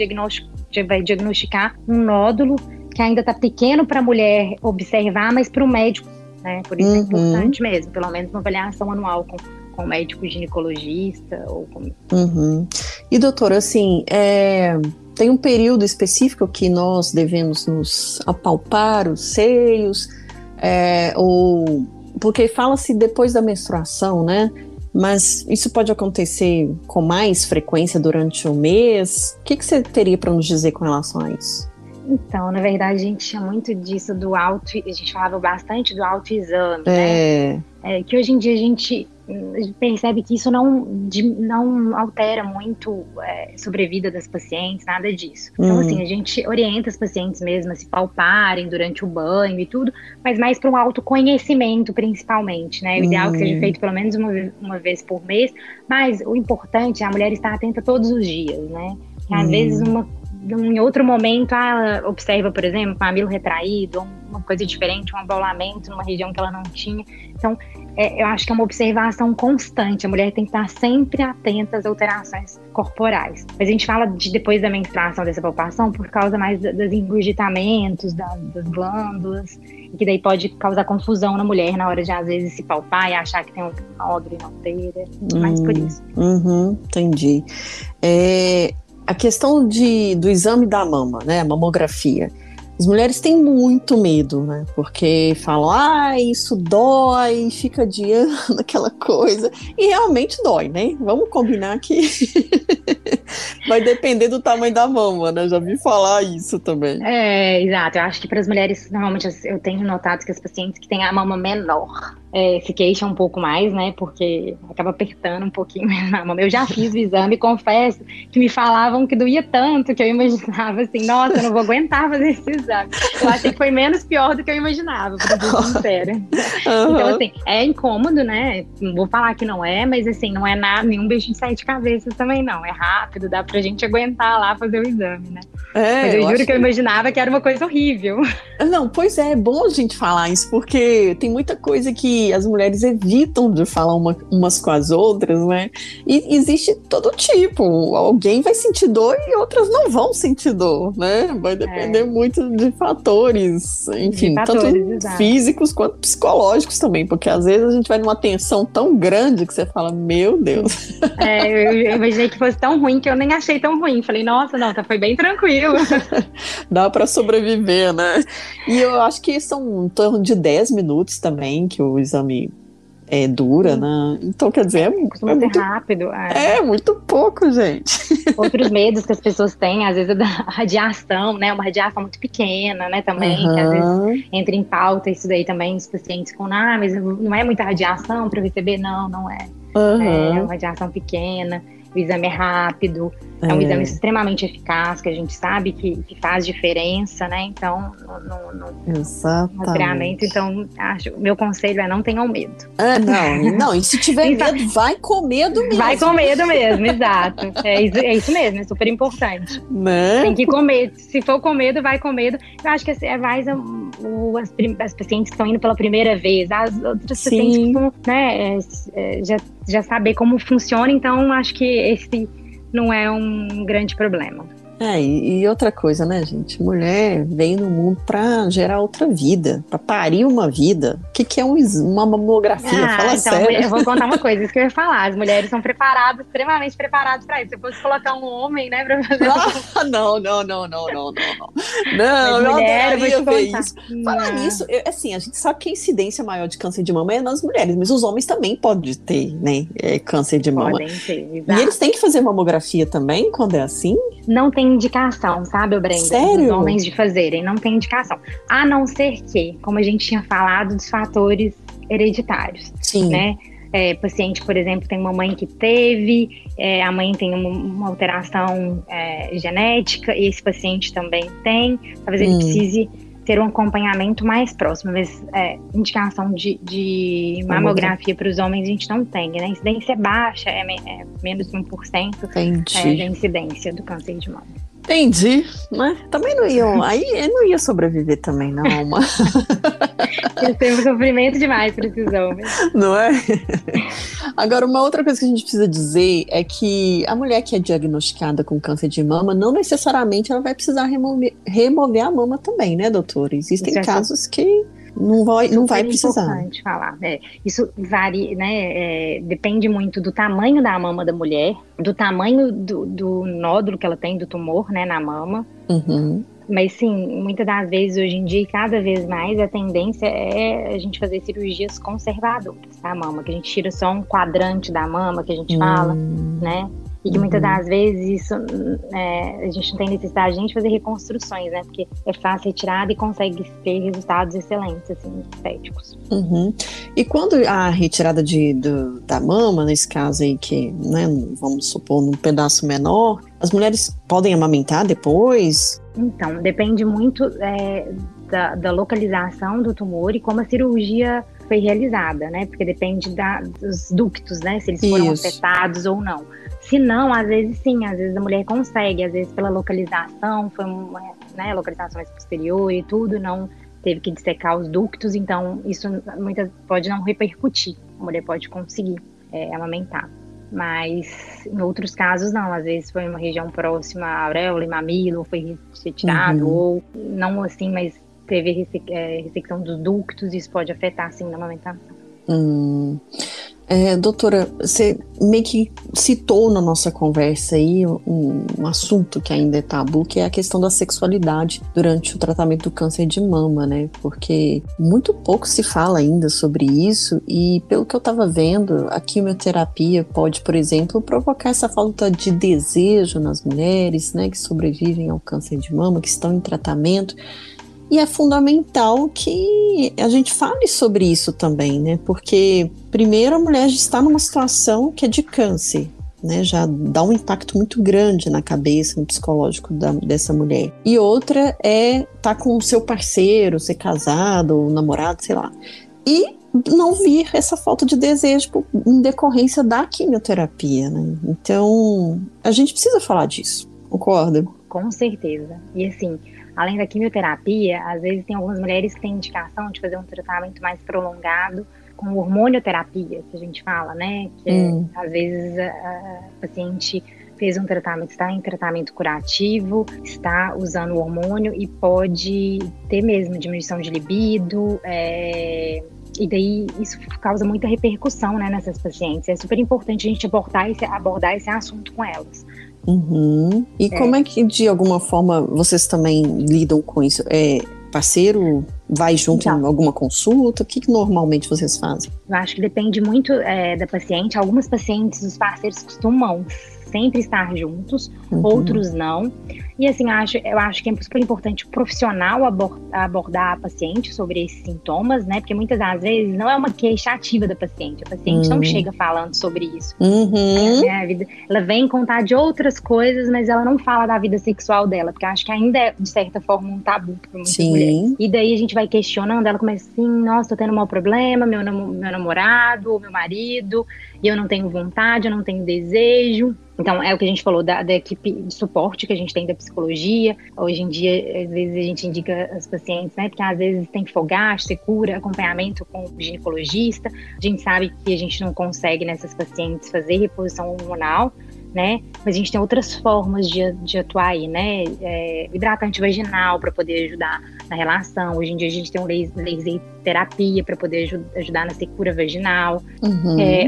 vai diagnosticar um nódulo que ainda está pequeno para a mulher observar, mas para o médico, né? Por isso é importante mesmo, pelo menos uma avaliação anual com o médico ginecologista. Ou com... E doutora, assim, tem um período específico que nós devemos nos apalpar os seios, porque fala-se depois da menstruação, né? Mas isso pode acontecer com mais frequência durante o mês? O que você teria para nos dizer com relação a isso? Então, na verdade, a gente tinha muito disso do auto... A gente falava bastante do autoexame, né? Que hoje em dia a gente percebe que isso não altera muito sobre a vida das pacientes, nada disso. Então, assim, a gente orienta as pacientes mesmo a se palparem durante o banho e tudo, mas mais para um autoconhecimento, principalmente, né? O ideal é que seja feito pelo menos uma vez por mês, mas o importante é a mulher estar atenta todos os dias, né? Porque, às vezes, em outro momento, ela observa, por exemplo, um mamilo retraído, uma coisa diferente, um abaulamento numa região que ela não tinha. Então, eu acho que é uma observação constante. A mulher tem que estar sempre atenta às alterações corporais. Mas a gente fala de depois da menstruação, dessa palpação, por causa mais dos engurgitamentos, das glândulas, e que daí pode causar confusão na mulher na hora de, às vezes, se palpar e achar que tem um nódulo e não ter, mas por isso. Entendi. A questão do exame da mama, né, a mamografia, as mulheres têm muito medo, né, porque falam, isso dói, fica adiando aquela coisa, e realmente dói, né, vamos combinar que vai depender do tamanho da mama, né, já vi falar isso também. Exato, eu acho que para as mulheres, normalmente eu tenho notado que as pacientes que têm a mama menor, se queixa um pouco mais, né, porque acaba apertando um pouquinho na mama. Eu já fiz o exame, confesso que me falavam que doía tanto, que eu imaginava assim, nossa, eu não vou aguentar fazer esse exame. Eu achei que foi menos pior do que eu imaginava, pra ser sincera. Então, assim, é incômodo, né, não vou falar que não é, mas assim, não é nada, nenhum beijo de sete cabeças também não, é rápido, dá pra gente aguentar lá fazer o exame, né. Mas eu juro que eu imaginava que era uma coisa horrível. Não, pois é bom a gente falar isso, porque tem muita coisa que que as mulheres evitam de falar umas com as outras, né? E existe todo tipo. Alguém vai sentir dor e outras não vão sentir dor, né? Vai depender muito de fatores, enfim, tanto físicos quanto psicológicos também, porque às vezes a gente vai numa tensão tão grande que você fala, meu Deus. Eu imaginei que fosse tão ruim que eu nem achei tão ruim. Falei, nossa, foi bem tranquilo. Dá para sobreviver, né? E eu acho que são em torno de 10 minutos também que o exame dura, né? Então, quer dizer, costuma ser muito rápido. É muito pouco, gente. Outros medos que as pessoas têm, às vezes, é da radiação, né? Uma radiação muito pequena, né? Também, que às vezes entra em pauta isso daí também, os pacientes com, mas não é muita radiação para eu receber? Não é. É uma radiação pequena. O exame é rápido, é um exame extremamente eficaz, que a gente sabe que faz diferença, né? Então, no rastreamento, então, acho, meu conselho é não tenham medo. E se tiver medo, vai com medo mesmo. Vai com medo mesmo, exato. É isso mesmo, é super importante. Né? Tem que ir com medo. Se for com medo, vai com medo. Eu acho que é mais as pacientes que estão indo pela primeira vez, as outras pacientes que estão, né, já saber como funciona, então acho que esse não é um grande problema. E outra coisa, né, gente? Mulher veio no mundo pra gerar outra vida, pra parir uma vida. O que é uma mamografia? Fala então, sério. Eu vou contar uma coisa, isso que eu ia falar. As mulheres são preparadas, extremamente preparadas pra isso. Se eu fosse colocar um homem, né, pra fazer Não, eu adoraria ver isso. Falar nisso, assim, a gente sabe que a incidência maior de câncer de mama é nas mulheres, mas os homens também podem ter, né, câncer de mama. Podem ter, exato. E eles têm que fazer mamografia também, quando é assim? Não tem indicação, sabe, Brenda? Sério? Os homens de fazerem, não tem indicação. A não ser que, como a gente tinha falado, dos fatores hereditários. Sim. Né? Paciente, por exemplo, tem uma mãe que teve, a mãe tem uma alteração genética, e esse paciente também tem. Talvez ele precise ter um acompanhamento mais próximo, mas indicação de mamografia para os homens a gente não tem, né? A incidência é baixa, é menos de 1% da incidência do câncer de mama. Entendi, né? Também não iam, aí eu não ia sobreviver também, não, uma. Eu tenho sofrimento demais para esses homens. Não é? Agora, uma outra coisa que a gente precisa dizer é que a mulher que é diagnosticada com câncer de mama, não necessariamente ela vai precisar remover a mama também, né, doutora? Existem casos que não vai precisar. É importante falar. Isso varia, né? Depende muito do tamanho da mama da mulher, do tamanho do nódulo que ela tem, do tumor, né, na mama. Mas sim, muitas das vezes hoje em dia, cada vez mais, a tendência é a gente fazer cirurgias conservadoras da mama, que a gente tira só um quadrante da mama, que a gente fala, né? E que muitas das vezes isso, a gente não tem necessidade de fazer reconstruções, né? Porque é fácil retirada e consegue ter resultados excelentes, assim, estéticos. E quando a retirada da mama, nesse caso aí que, né, vamos supor, num pedaço menor, as mulheres podem amamentar depois? Então, depende muito da localização do tumor e como a cirurgia foi realizada, né? Porque depende dos ductos, né? Se eles foram afetados ou não. Se não, às vezes sim, às vezes a mulher consegue, às vezes pela localização, foi uma, né, localização mais posterior e tudo, não teve que dissecar os ductos, então isso pode não repercutir, a mulher pode conseguir amamentar. Mas em outros casos não, às vezes foi uma região próxima à auréola e mamilo, foi retirado, ou não assim, mas teve ressecção dos ductos, isso pode afetar, sim, na amamentação. Doutora, você meio que citou na nossa conversa aí um assunto que ainda é tabu, que é a questão da sexualidade durante o tratamento do câncer de mama, né? Porque muito pouco se fala ainda sobre isso e, pelo que eu estava vendo, a quimioterapia pode, por exemplo, provocar essa falta de desejo nas mulheres, né, que sobrevivem ao câncer de mama, que estão em tratamento. E é fundamental que a gente fale sobre isso também, né? Porque, primeiro, a mulher já está numa situação que é de câncer, né? Já dá um impacto muito grande na cabeça, no psicológico dessa mulher. E outra é estar com o seu parceiro, ser casado, ou namorado, sei lá. E não vir essa falta de desejo em decorrência da quimioterapia, né? Então, a gente precisa falar disso, concorda? Com certeza. E assim, além da quimioterapia, às vezes tem algumas mulheres que têm indicação de fazer um tratamento mais prolongado com hormonioterapia, que a gente fala, né? Que às vezes a paciente fez um tratamento, está em tratamento curativo, está usando o hormônio e pode ter mesmo diminuição de libido, e daí isso causa muita repercussão, né, nessas pacientes. É super importante a gente abordar esse assunto com elas. Uhum. E como é que, de alguma forma, vocês também lidam com isso? Parceiro vai junto em alguma consulta? O que normalmente vocês fazem? Eu acho que depende muito da paciente. Algumas pacientes, os parceiros costumam sempre estar juntos, outros não. E assim, eu acho que é super importante o profissional abordar a paciente sobre esses sintomas, né? Porque muitas das vezes não é uma queixa ativa da paciente. A paciente não chega falando sobre isso. Uhum. A vida, ela vem contar de outras coisas, mas ela não fala da vida sexual dela, porque eu acho que ainda é, de certa forma, um tabu para muitas mulheres. E daí a gente vai questionando, ela começa assim, nossa, tô tendo um mau problema, meu namorado, meu marido, e eu não tenho vontade, eu não tenho desejo. Então, é o que a gente falou da equipe de suporte que a gente tem da psicologia. Hoje em dia, às vezes a gente indica as pacientes, né? Porque às vezes tem fogacho, você cura, acompanhamento com o ginecologista. A gente sabe que a gente não consegue nessas pacientes fazer reposição hormonal, né? Mas a gente tem outras formas de atuar aí, né? Hidratante vaginal para poder ajudar na relação. Hoje em dia a gente tem um laser terapia para poder ajudar na secura vaginal,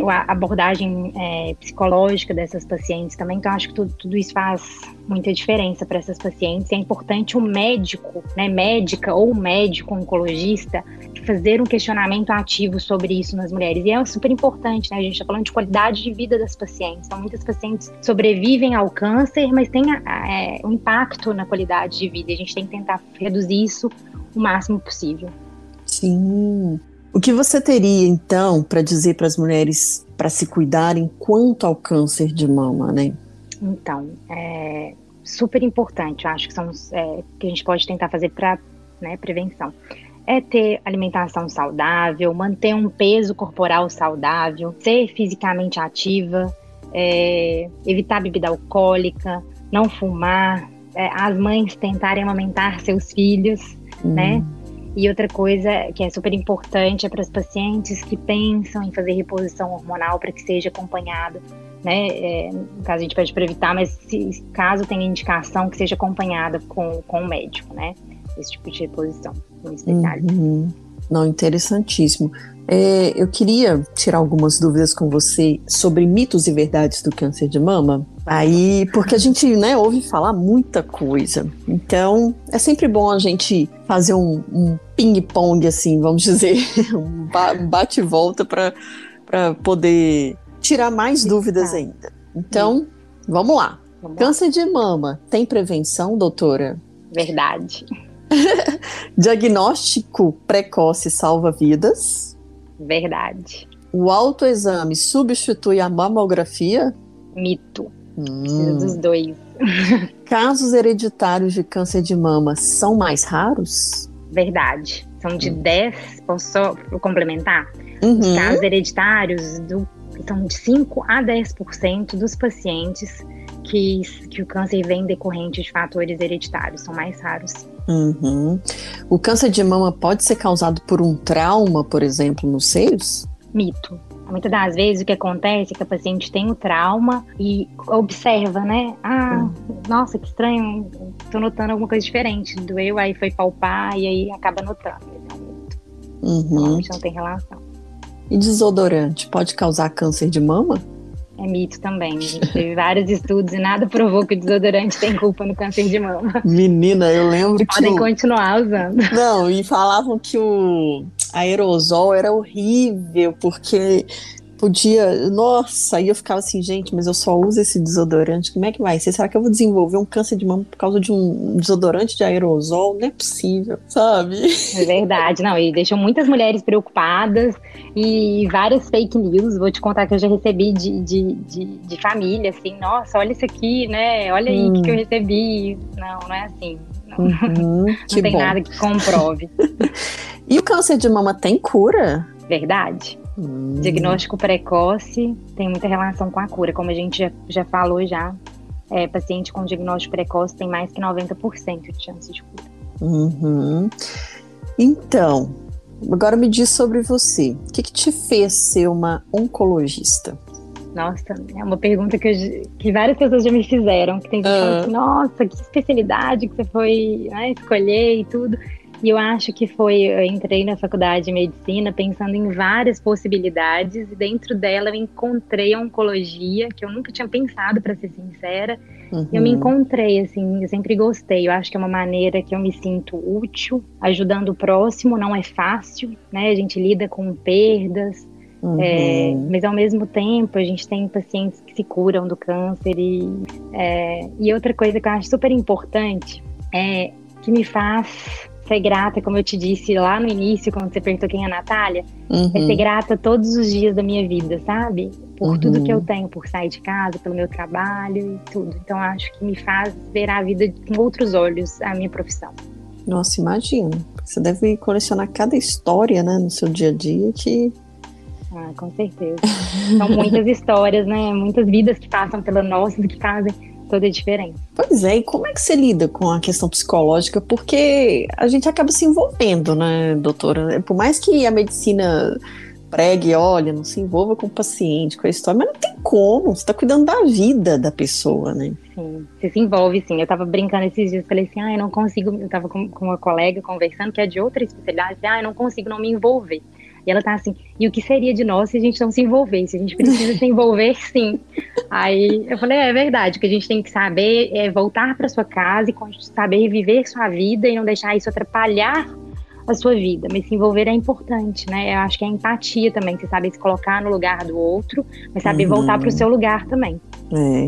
a abordagem psicológica dessas pacientes também. Então acho que tudo isso faz muita diferença para essas pacientes. É importante o médico, né? Médica ou médico oncologista fazer um questionamento ativo sobre isso nas mulheres. E é super importante, né? A gente está falando de qualidade de vida das pacientes. Então, muitas pacientes sobrevivem ao câncer, mas tem um impacto na qualidade de vida. E a gente tem que tentar reduzir isso o máximo possível. Sim. O que você teria, então, para dizer para as mulheres para se cuidarem quanto ao câncer de mama, né? Então, é super importante. Eu acho que que a gente pode tentar fazer para, né, prevenção. É ter alimentação saudável, manter um peso corporal saudável, ser fisicamente ativa, evitar bebida alcoólica, não fumar, as mães tentarem amamentar seus filhos, né? E outra coisa que é super importante é para as pacientes que pensam em fazer reposição hormonal para que seja acompanhado, né? No caso a gente pede para evitar, mas se, caso tenha indicação, que seja acompanhada com o médico, né? Esse tipo de reposição, nesse detalhe. Uhum. Não, interessantíssimo. Eu queria tirar algumas dúvidas com você sobre mitos e verdades do câncer de mama. Aí, porque a gente, né, ouve falar muita coisa. Então, é sempre bom a gente fazer um ping-pong, assim, vamos dizer, um bate-volta para poder tirar mais dúvidas ainda. Então, vamos lá. Câncer de mama tem prevenção, doutora? Verdade. Diagnóstico precoce salva vidas? Verdade. O autoexame substitui a mamografia? Mito. Precisa dos dois. Casos hereditários de câncer de mama são mais raros? Verdade. São de 10, posso só complementar? Os casos hereditários são de 5 a 10% dos pacientes que o câncer vem decorrente de fatores hereditários, são mais raros. Uhum. O câncer de mama pode ser causado por um trauma, por exemplo, nos seios? Mito. Muitas das vezes o que acontece é que a paciente tem o trauma e observa, né? Ah, nossa, que estranho, tô notando alguma coisa diferente. Doeu, aí foi palpar e aí acaba notando. Então, mito. Normalmente não tem relação. E desodorante pode causar câncer de mama? É mito também, a gente teve vários estudos e nada provou que o desodorante tem culpa no câncer de mama. Menina, eu lembro que... Podem continuar usando. Não, e falavam que o aerosol era horrível, porque podia... Nossa, aí eu ficava assim, gente, mas eu só uso esse desodorante, como é que vai ser? Será que eu vou desenvolver um câncer de mama por causa de um desodorante de aerosol? Não é possível, sabe? É verdade, não, e deixou muitas mulheres preocupadas e várias fake news. Vou te contar que eu já recebi de família, assim, nossa, olha isso aqui, né? Olha aí o que eu recebi. Não, não é assim. Não, não tem nada que comprove. E o câncer de mama tem cura? Verdade. Diagnóstico precoce tem muita relação com a cura, como a gente já falou já. Paciente com diagnóstico precoce tem mais que 90% de chance de cura. Então, Agora me diz sobre você. O que te fez ser uma oncologista? Nossa, é uma pergunta que várias pessoas já me fizeram, que tem gente falando assim, nossa, que especialidade que você foi, né, escolher e tudo. E eu acho que foi, eu entrei na faculdade de medicina pensando em várias possibilidades e dentro dela eu encontrei a oncologia, que eu nunca tinha pensado, para ser sincera. Uhum. Eu me encontrei, assim, eu sempre gostei. Eu acho que é uma maneira que eu me sinto útil, ajudando o próximo, não é fácil, né? A gente lida com perdas, uhum. Mas ao mesmo tempo a gente tem pacientes que se curam do câncer e outra coisa que eu acho super importante é que me faz ser grata, como eu te disse lá no início, quando você perguntou quem é a Natália, uhum. é ser grata todos os dias da minha vida, sabe? Por uhum. tudo que eu tenho, por sair de casa, pelo meu trabalho e tudo. Então, acho que me faz ver a vida com outros olhos, a minha profissão. Nossa, imagino. Você deve colecionar cada história, né, no seu dia a dia que... Ah, com certeza. São muitas histórias, né? Muitas vidas que passam pela nossa, que fazem... toda diferente. Pois é, e como é que você lida com a questão psicológica? Porque a gente acaba se envolvendo, né, doutora? Por mais que a medicina pregue, olha, não se envolva com o paciente, com a história, mas não tem como, você tá cuidando da vida da pessoa, né? Sim, você se envolve, sim. Eu tava brincando esses dias, falei assim, eu não consigo, eu tava com uma colega conversando, que é de outra especialidade, eu não consigo não me envolver. E ela tá assim, e o que seria de nós se a gente não se envolvesse? A gente precisa se envolver, sim. Aí eu falei, é verdade, o que a gente tem que saber é voltar para sua casa e saber viver sua vida e não deixar isso atrapalhar a sua vida. Mas se envolver é importante, né? Eu acho que é empatia também, você saber se colocar no lugar do outro, mas saber uhum. voltar para o seu lugar também.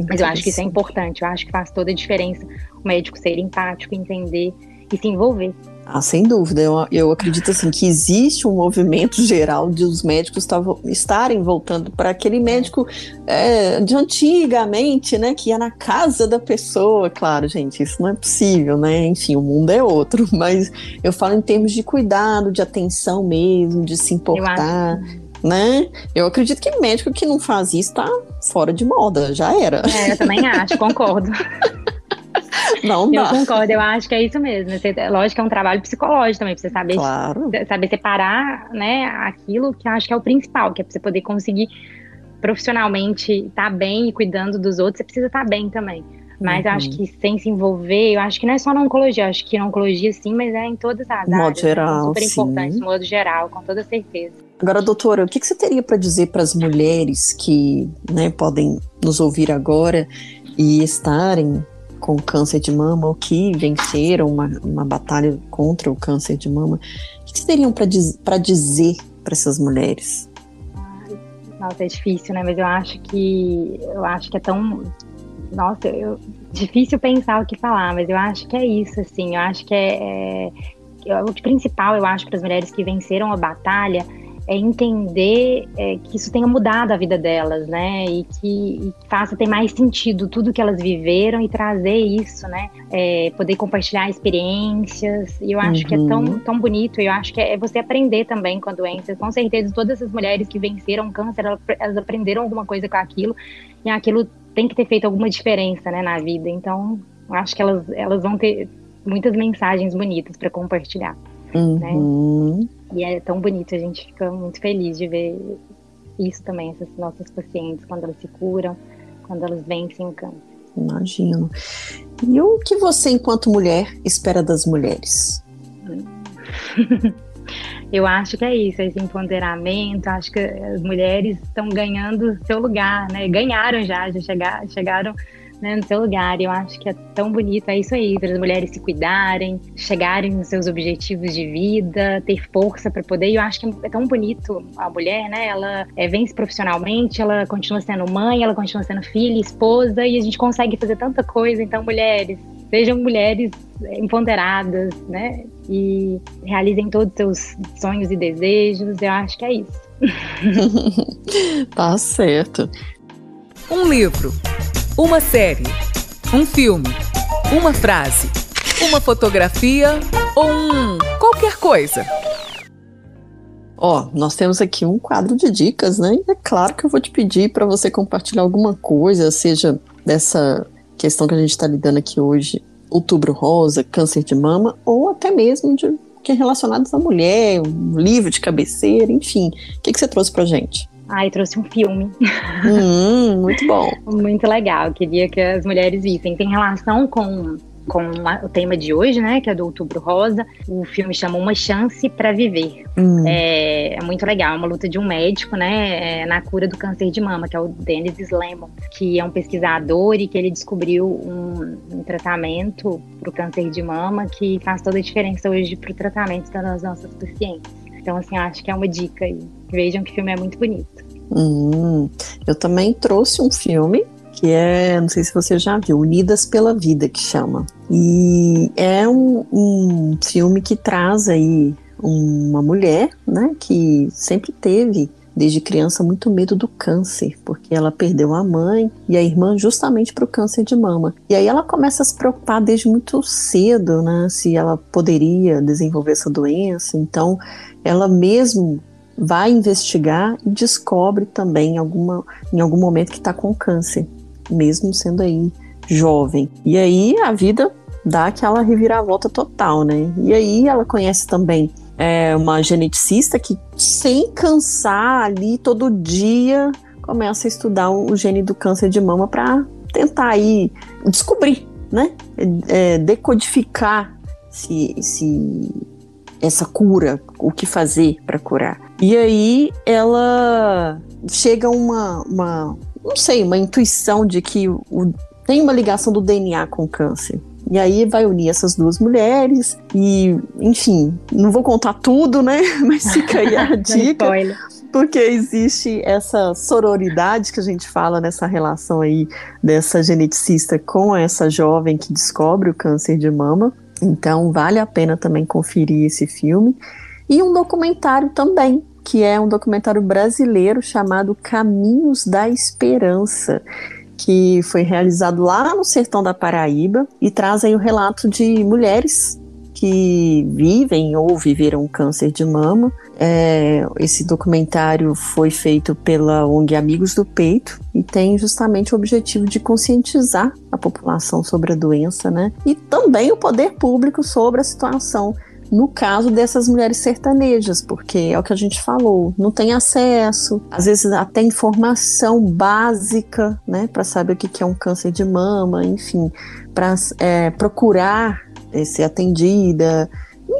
Mas eu acho que isso é importante, eu acho que faz toda a diferença o médico ser empático, entender e se envolver. Ah, sem dúvida, eu acredito assim, que existe um movimento geral de os médicos estarem voltando para aquele médico de antigamente, né, que ia na casa da pessoa. Claro, gente, isso não é possível, né, enfim, o mundo é outro, mas eu falo em termos de cuidado, de atenção mesmo, de se importar, né, eu acredito que médico que não faz isso tá fora de moda, já era. Eu também acho, concordo. Não dá. Eu concordo, eu acho que é isso mesmo. Lógico que é um trabalho psicológico também, pra você saber, claro. Saber separar, né, aquilo que eu acho que é o principal, que é pra você poder conseguir profissionalmente estar bem e cuidando dos outros, você precisa estar bem também. Mas uhum. eu acho que sem se envolver, eu acho que não é só na oncologia, eu acho que na oncologia sim, mas é em todas as áreas. Modo geral, é super importante, no modo geral, com toda certeza. Agora, doutora, o que você teria para dizer para as mulheres que, né, podem nos ouvir agora e estarem com câncer de mama, ou que venceram uma batalha contra o câncer de mama? O que teriam para dizer para essas mulheres? Nossa, é difícil, né? Mas eu acho que é tão... Nossa, difícil pensar o que falar, mas eu acho que é isso, assim. Eu acho que o principal, eu acho, para as mulheres que venceram a batalha é entender que isso tenha mudado a vida delas, né, e que faça ter mais sentido tudo que elas viveram e trazer isso, né, poder compartilhar experiências. E eu acho uhum. que é tão, tão bonito, eu acho que é você aprender também com a doença. Com certeza, todas essas mulheres que venceram o câncer, elas aprenderam alguma coisa com aquilo, e aquilo tem que ter feito alguma diferença, né, na vida. Então, eu acho que elas vão ter muitas mensagens bonitas para compartilhar. Uhum. Né? E é tão bonito, a gente fica muito feliz de ver isso também, essas nossas pacientes, quando elas se curam, quando elas vencem o câncer. Imagino. E o que você, enquanto mulher, espera das mulheres? Eu acho que é isso, esse empoderamento. Acho que as mulheres estão ganhando o seu lugar, né? Ganharam já chegaram, né, no seu lugar. Eu acho que é tão bonito, é isso aí, para as mulheres se cuidarem, chegarem nos seus objetivos de vida, ter força para poder. E eu acho que é tão bonito a mulher, né, ela vence profissionalmente, ela continua sendo mãe, ela continua sendo filha, esposa, e a gente consegue fazer tanta coisa. Então, mulheres, sejam mulheres empoderadas, né, e realizem todos os seus sonhos e desejos. Eu acho que é isso. Tá certo. Um livro, uma série, um filme, uma frase, uma fotografia ou qualquer coisa. Ó, nós temos aqui um quadro de dicas, né? É claro que eu vou te pedir para você compartilhar alguma coisa, seja dessa questão que a gente está lidando aqui hoje, Outubro Rosa, câncer de mama, ou até mesmo de que é relacionados à mulher, um livro de cabeceira, enfim. O que você trouxe pra gente? Ai, trouxe um filme. Muito bom. Muito legal, queria que as mulheres vissem. Tem relação com o tema de hoje, né, que é do Outubro Rosa. O filme chama Uma Chance para Viver. É muito legal, é uma luta de um médico, né, na cura do câncer de mama, que é o Dennis Slamon, que é um pesquisador e que ele descobriu um tratamento para o câncer de mama que faz toda a diferença hoje para o tratamento das nossas pacientes. Então, assim, acho que é uma dica aí. Vejam que o filme é muito bonito. Eu também trouxe um filme que é, não sei se você já viu, Unidas pela Vida, que chama. E é um filme que traz aí uma mulher, né, que sempre teve, desde criança, muito medo do câncer, porque ela perdeu a mãe e a irmã justamente para o câncer de mama. E aí ela começa a se preocupar desde muito cedo, né, se ela poderia desenvolver essa doença. Então, ela mesmo vai investigar e descobre também em algum momento que está com câncer, mesmo sendo aí jovem. E aí a vida dá aquela reviravolta total, né? E aí ela conhece também uma geneticista que, sem cansar ali todo dia, começa a estudar o gene do câncer de mama para tentar aí descobrir, né? Decodificar essa cura, o que fazer para curar. E aí ela chega a uma intuição de que tem uma ligação do DNA com o câncer. E aí vai unir essas duas mulheres e, enfim, não vou contar tudo, né? Mas fica aí a dica. Porque existe essa sororidade que a gente fala nessa relação aí dessa geneticista com essa jovem que descobre o câncer de mama. Então, vale a pena também conferir esse filme. E um documentário também, que é um documentário brasileiro chamado Caminhos da Esperança, que foi realizado lá no sertão da Paraíba e traz aí o relato de mulheres que vivem ou viveram câncer de mama. Esse documentário foi feito pela ONG Amigos do Peito e tem justamente o objetivo de conscientizar a população sobre a doença, né? E também o poder público sobre a situação, no caso dessas mulheres sertanejas, porque é o que a gente falou, não tem acesso, às vezes até informação básica, né, para saber o que é um câncer de mama, enfim, para procurar ser atendida,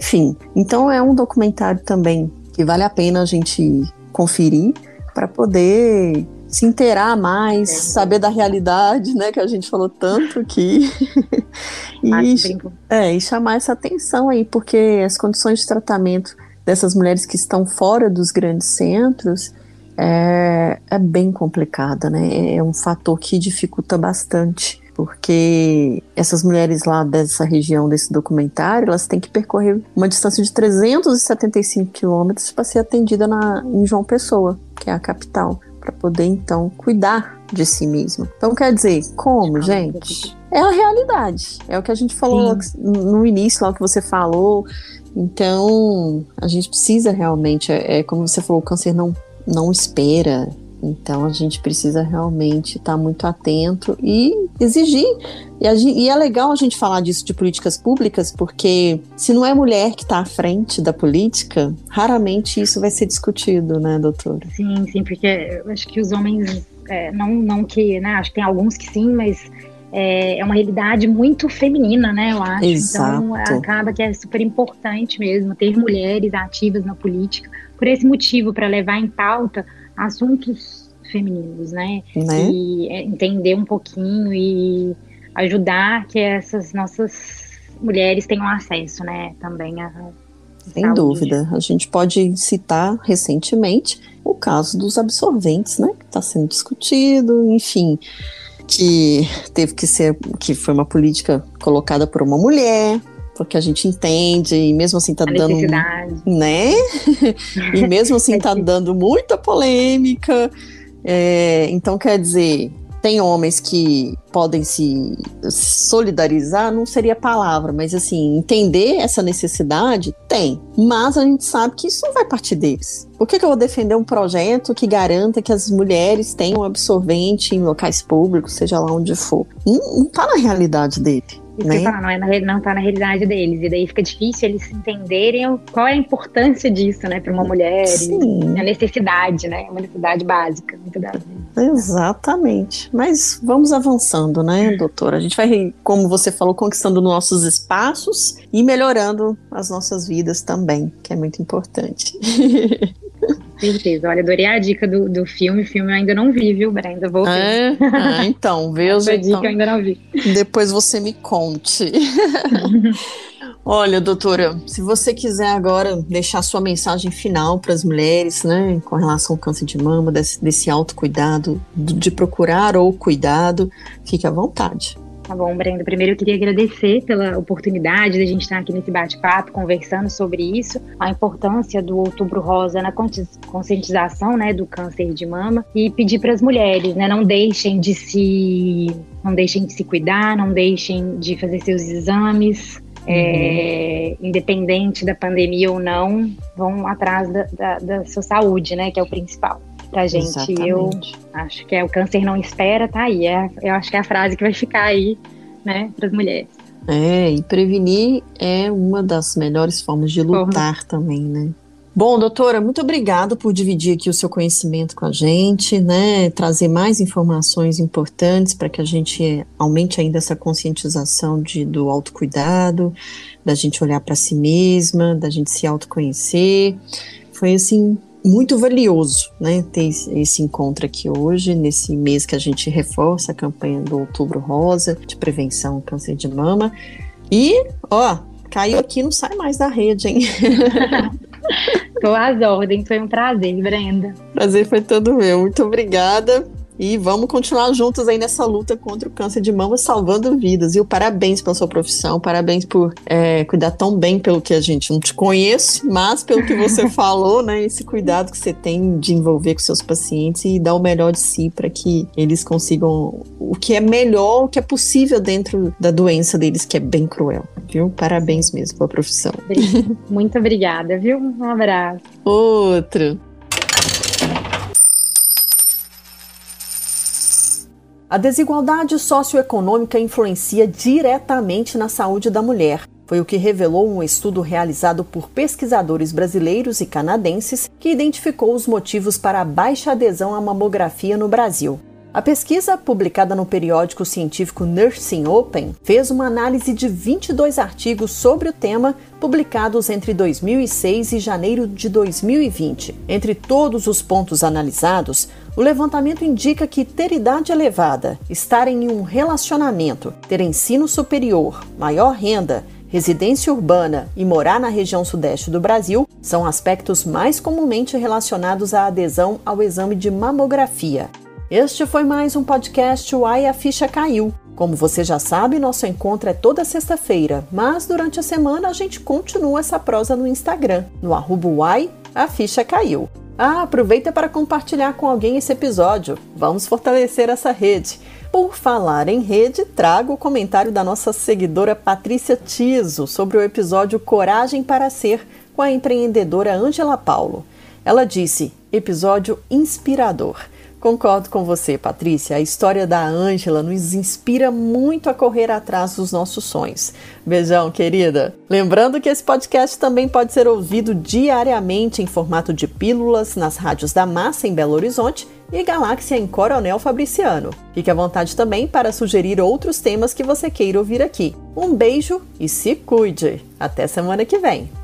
enfim. Então é um documentário também que vale a pena a gente conferir para poder se inteirar mais, saber da realidade, né, que a gente falou tanto aqui. E chamar essa atenção aí, porque as condições de tratamento dessas mulheres que estão fora dos grandes centros é bem complicada, né? É um fator que dificulta bastante, porque essas mulheres lá dessa região, desse documentário, elas têm que percorrer uma distância de 375 quilômetros para ser atendida em João Pessoa, que é a capital, para poder, então, cuidar de si mesma. Então, quer dizer, como, gente? É a realidade. É o que a gente falou no início, lá o que você falou. Então, a gente precisa realmente, como você falou, o câncer não espera. Então, a gente precisa realmente estar muito atento e exigir. E é legal a gente falar disso de políticas públicas, porque se não é mulher que está à frente da política, raramente isso vai ser discutido, né, doutora? Sim, porque eu acho que os homens, acho que tem alguns que sim, mas é uma realidade muito feminina, né, eu acho. Exato. Então, acaba que é super importante mesmo ter mulheres ativas na política, por esse motivo, para levar em pauta assuntos femininos, né? E entender um pouquinho e ajudar que essas nossas mulheres tenham acesso, né, também à saúde. Sem dúvida. A gente pode citar recentemente o caso dos absorventes, né, que está sendo discutido, enfim, que foi uma política colocada por uma mulher, porque a gente entende, e mesmo assim tá dando, né? E mesmo assim tá dando muita polêmica. Então, quer dizer, tem homens que podem se solidarizar, não seria a palavra, mas assim, entender essa necessidade, tem. Mas a gente sabe que isso não vai partir deles. Por que eu vou defender um projeto que garanta que as mulheres tenham absorvente em locais públicos, seja lá onde for? Não tá na realidade dele. Isso que eu falo, não está na realidade deles. E daí fica difícil eles entenderem qual é a importância disso, né, para uma mulher. Sim. E a necessidade, né? Uma necessidade básica, muito das vezes. Exatamente. Mas vamos avançando, né, doutora? A gente vai, como você falou, conquistando nossos espaços e melhorando as nossas vidas também, que é muito importante. Certeza. Olha, adorei a dica do filme. O filme eu ainda não vi, viu, Brenda? Vou ver. Então, veja. A dica eu ainda não vi. Depois você me conte. Olha, doutora, se você quiser agora deixar sua mensagem final para as mulheres, né, com relação ao câncer de mama, desse autocuidado, de procurar ou cuidado, fique à vontade. Tá bom, Brenda. Primeiro eu queria agradecer pela oportunidade de a gente estar aqui nesse bate-papo conversando sobre isso, a importância do Outubro Rosa na conscientização, né, do câncer de mama, e pedir para as mulheres, né, não deixem de se cuidar, não deixem de fazer seus exames. Independente da pandemia ou não, vão atrás da sua saúde, né, que é o principal pra gente. Exatamente. Eu acho que o câncer não espera, tá aí, eu acho que é a frase que vai ficar aí, né, pras mulheres. E prevenir é uma das melhores formas de lutar também, né. Bom, doutora, muito obrigada por dividir aqui o seu conhecimento com a gente, né, trazer mais informações importantes para que a gente aumente ainda essa conscientização do autocuidado, da gente olhar para si mesma, da gente se autoconhecer. Foi, assim, muito valioso, né, ter esse encontro aqui hoje, nesse mês que a gente reforça a campanha do Outubro Rosa, de prevenção ao câncer de mama. E, ó, caiu aqui, não sai mais da rede, hein? Estou às ordens, foi um prazer, Brenda. Prazer foi todo meu, muito obrigada. E vamos continuar juntos aí nessa luta contra o câncer de mama, salvando vidas. E parabéns pela sua profissão, parabéns por cuidar tão bem pelo que a gente não te conhece, mas pelo que você falou, né? Esse cuidado que você tem de envolver com seus pacientes e dar o melhor de si para que eles consigam o que é melhor, o que é possível dentro da doença deles, que é bem cruel, viu? Parabéns mesmo pela profissão. Muito obrigada, viu? Um abraço. Outro. A desigualdade socioeconômica influencia diretamente na saúde da mulher. Foi o que revelou um estudo realizado por pesquisadores brasileiros e canadenses que identificou os motivos para a baixa adesão à mamografia no Brasil. A pesquisa, publicada no periódico científico Nursing Open, fez uma análise de 22 artigos sobre o tema, publicados entre 2006 e janeiro de 2020. Entre todos os pontos analisados, o levantamento indica que ter idade elevada, estar em um relacionamento, ter ensino superior, maior renda, residência urbana e morar na região sudeste do Brasil são aspectos mais comumente relacionados à adesão ao exame de mamografia. Este foi mais um podcast Uai, a Ficha Caiu. Como você já sabe, nosso encontro é toda sexta-feira, mas durante a semana a gente continua essa prosa no Instagram, no @Uai, a Ficha Caiu. Aproveita para compartilhar com alguém esse episódio. Vamos fortalecer essa rede. Por falar em rede, trago o comentário da nossa seguidora Patrícia Tiso sobre o episódio Coragem para Ser, com a empreendedora Angela Paulo. Ela disse: episódio inspirador. Concordo com você, Patrícia. A história da Ângela nos inspira muito a correr atrás dos nossos sonhos. Beijão, querida. Lembrando que esse podcast também pode ser ouvido diariamente em formato de pílulas nas rádios da Massa em Belo Horizonte e Galáxia em Coronel Fabriciano. Fique à vontade também para sugerir outros temas que você queira ouvir aqui. Um beijo e se cuide. Até semana que vem.